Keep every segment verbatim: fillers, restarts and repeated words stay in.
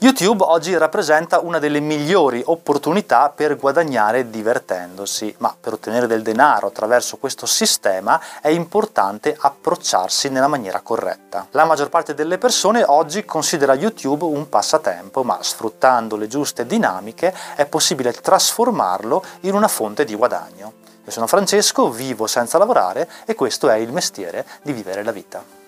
YouTube oggi rappresenta una delle migliori opportunità per guadagnare divertendosi, ma per ottenere del denaro attraverso questo sistema è importante approcciarsi nella maniera corretta. La maggior parte delle persone oggi considera YouTube un passatempo, ma sfruttando le giuste dinamiche è possibile trasformarlo in una fonte di guadagno. Io sono Francesco, vivo senza lavorare e questo è il mestiere di vivere la vita.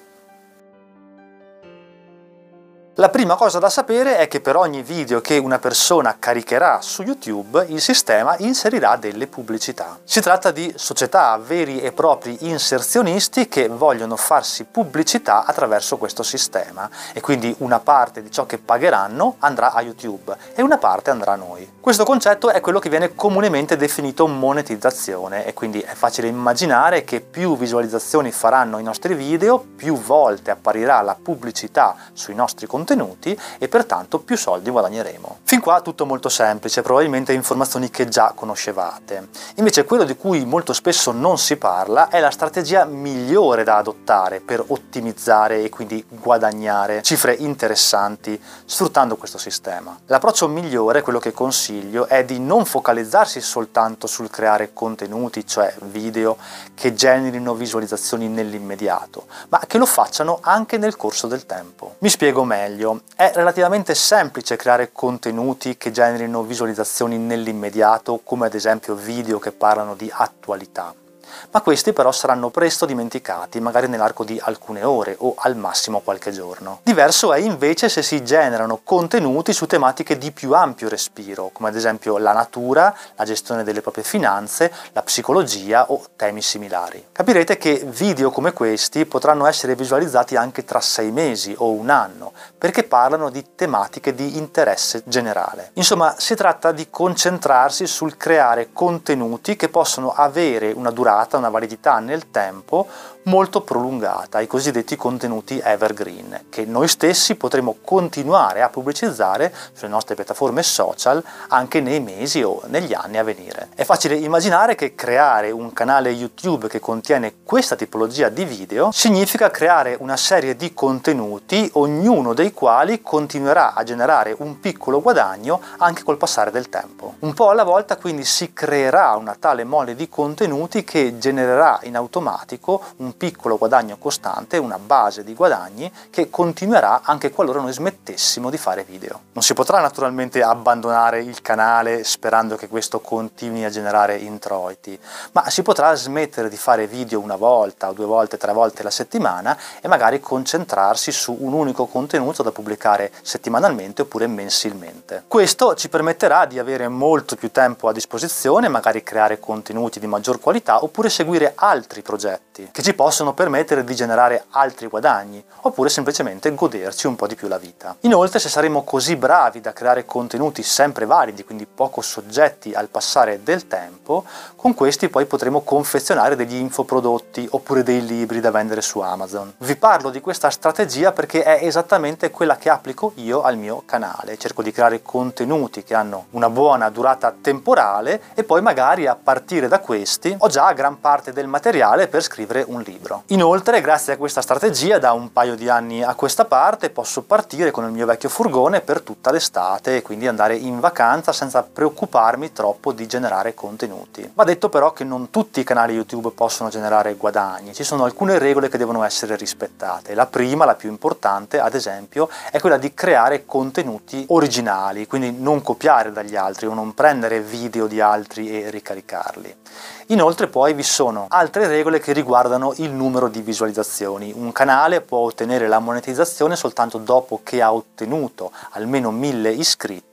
La prima cosa da sapere è che per ogni video che una persona caricherà su YouTube, il sistema inserirà delle pubblicità. Si tratta di società, veri e propri inserzionisti che vogliono farsi pubblicità attraverso questo sistema, e quindi una parte di ciò che pagheranno andrà a YouTube e una parte andrà a noi. Questo concetto è quello che viene comunemente definito monetizzazione, e quindi è facile immaginare che più visualizzazioni faranno i nostri video, più volte apparirà la pubblicità sui nostri contenuti Contenuti, e pertanto più soldi guadagneremo. Fin qua tutto molto semplice, probabilmente informazioni che già conoscevate. Invece quello di cui molto spesso non si parla è la strategia migliore da adottare per ottimizzare e quindi guadagnare cifre interessanti sfruttando questo sistema. L'approccio migliore, quello che consiglio, è di non focalizzarsi soltanto sul creare contenuti, cioè video, che generino visualizzazioni nell'immediato, ma che lo facciano anche nel corso del tempo. Mi spiego meglio. È relativamente semplice creare contenuti che generino visualizzazioni nell'immediato, come ad esempio video che parlano di attualità, ma questi però saranno presto dimenticati, magari nell'arco di alcune ore o al massimo qualche giorno. Diverso è invece se si generano contenuti su tematiche di più ampio respiro, come ad esempio la natura, la gestione delle proprie finanze, la psicologia o temi similari. Capirete che video come questi potranno essere visualizzati anche tra sei mesi o un anno, perché parlano di tematiche di interesse generale. Insomma, si tratta di concentrarsi sul creare contenuti che possono avere una durata, una validità nel tempo molto prolungata, i cosiddetti contenuti evergreen, che noi stessi potremo continuare a pubblicizzare sulle nostre piattaforme social anche nei mesi o negli anni a venire. È facile immaginare che creare un canale YouTube che contiene questa tipologia di video significa creare una serie di contenuti, ognuno dei quali continuerà a generare un piccolo guadagno anche col passare del tempo. Un po' alla volta quindi si creerà una tale mole di contenuti che che genererà in automatico un piccolo guadagno costante, una base di guadagni che continuerà anche qualora noi smettessimo di fare video. Non si potrà naturalmente abbandonare il canale sperando che questo continui a generare introiti, ma si potrà smettere di fare video una volta, due volte, tre volte la settimana e magari concentrarsi su un unico contenuto da pubblicare settimanalmente oppure mensilmente. Questo ci permetterà di avere molto più tempo a disposizione, magari creare contenuti di maggior qualità oppure seguire altri progetti che ci possono permettere di generare altri guadagni, oppure semplicemente goderci un po' di più la vita. Inoltre, se saremo così bravi da creare contenuti sempre validi, quindi poco soggetti al passare del tempo, con questi poi potremo confezionare degli infoprodotti oppure dei libri da vendere su Amazon. Vi parlo di questa strategia perché è esattamente quella che applico io al mio canale. Cerco di creare contenuti che hanno una buona durata temporale e poi magari a partire da questi ho già gran parte del materiale per scrivere un libro. Inoltre, grazie a questa strategia, da un paio di anni a questa parte posso partire con il mio vecchio furgone per tutta l'estate e quindi andare in vacanza senza preoccuparmi troppo di generare contenuti. Va detto però che non tutti i canali YouTube possono generare guadagni, ci sono alcune regole che devono essere rispettate. La prima, la più importante ad esempio, è quella di creare contenuti originali, quindi non copiare dagli altri o non prendere video di altri e ricaricarli. Inoltre poi vi sono altre regole che riguardano il numero di visualizzazioni. Un canale può ottenere la monetizzazione soltanto dopo che ha ottenuto almeno mille iscritti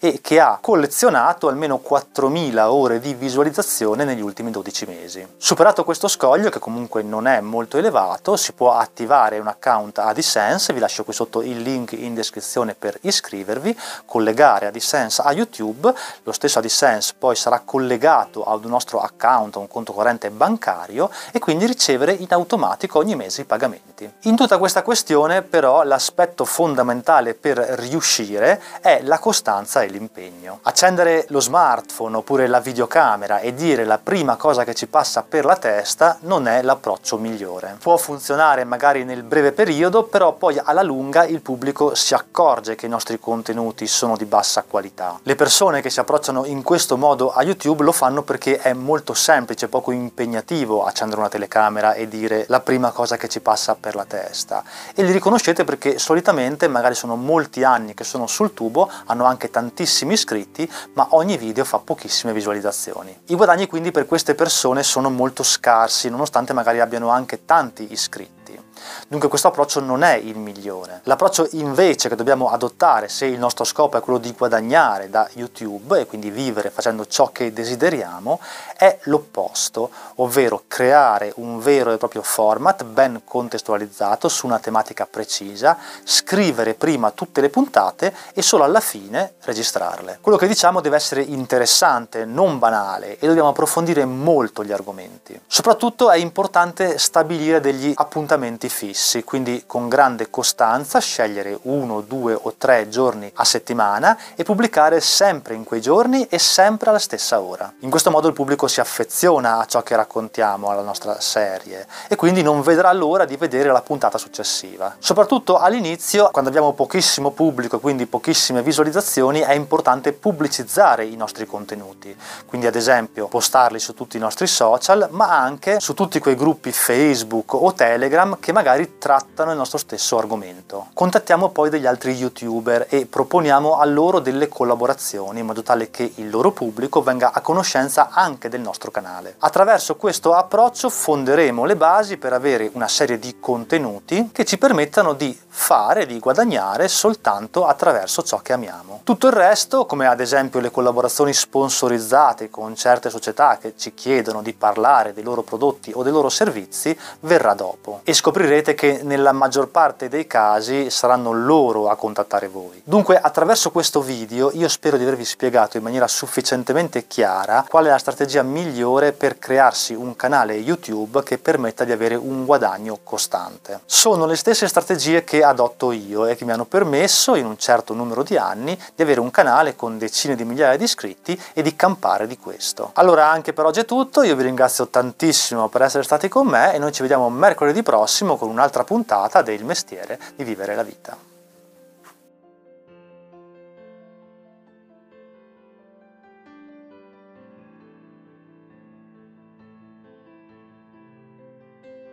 e che ha collezionato almeno quattromila ore di visualizzazione negli ultimi dodici mesi. Superato questo scoglio, che comunque non è molto elevato, si può attivare un account AdSense, vi lascio qui sotto il link in descrizione per iscrivervi, collegare AdSense a YouTube, lo stesso AdSense poi sarà collegato ad un nostro account, a un conto corrente bancario, e quindi ricevere ricevere in automatico ogni mese i pagamenti. In tutta questa questione però l'aspetto fondamentale per riuscire è la costanza e l'impegno. Accendere lo smartphone oppure la videocamera e dire la prima cosa che ci passa per la testa non è l'approccio migliore. Può funzionare magari nel breve periodo, però poi alla lunga il pubblico si accorge che i nostri contenuti sono di bassa qualità. Le persone che si approcciano in questo modo a YouTube lo fanno perché è molto semplice, poco impegnativo accendere una telecamera e dire la prima cosa che ci passa per la testa, e li riconoscete perché solitamente magari sono molti anni che sono sul tubo, hanno anche tantissimi iscritti, ma ogni video fa pochissime visualizzazioni. I guadagni quindi per queste persone sono molto scarsi, nonostante magari abbiano anche tanti iscritti. Dunque questo approccio non è il migliore. L'approccio invece che dobbiamo adottare se il nostro scopo è quello di guadagnare da YouTube e quindi vivere facendo ciò che desideriamo è l'opposto, ovvero creare un vero e proprio format ben contestualizzato su una tematica precisa, scrivere prima tutte le puntate e solo alla fine registrarle. Quello che diciamo deve essere interessante, non banale, e dobbiamo approfondire molto gli argomenti. Soprattutto è importante stabilire degli appuntamenti fissi, quindi con grande costanza scegliere uno, due o tre giorni a settimana e pubblicare sempre in quei giorni e sempre alla stessa ora. In questo modo il pubblico si affeziona a ciò che raccontiamo, alla nostra serie, e quindi non vedrà l'ora di vedere la puntata successiva. Soprattutto all'inizio, quando abbiamo pochissimo pubblico, quindi pochissime visualizzazioni, è importante pubblicizzare i nostri contenuti, quindi ad esempio postarli su tutti i nostri social, ma anche su tutti quei gruppi Facebook o Telegram che magari trattano il nostro stesso argomento. Contattiamo poi degli altri YouTuber e proponiamo a loro delle collaborazioni in modo tale che il loro pubblico venga a conoscenza anche del nostro canale. Attraverso questo approccio fonderemo le basi per avere una serie di contenuti che ci permettano di fare, di guadagnare soltanto attraverso ciò che amiamo. Tutto il resto, come ad esempio le collaborazioni sponsorizzate con certe società che ci chiedono di parlare dei loro prodotti o dei loro servizi, verrà dopo. E scoprirete che nella maggior parte dei casi saranno loro a contattare voi. Dunque attraverso questo video io spero di avervi spiegato in maniera sufficientemente chiara qual è la strategia migliore per crearsi un canale YouTube che permetta di avere un guadagno costante. Sono le stesse strategie che adotto io e che mi hanno permesso in un certo numero di anni di avere un canale con decine di migliaia di iscritti e di campare di questo. Allora anche per oggi è tutto, io vi ringrazio tantissimo per essere stati con me e noi ci vediamo mercoledì prossimo con un'altra puntata del mestiere di vivere la vita.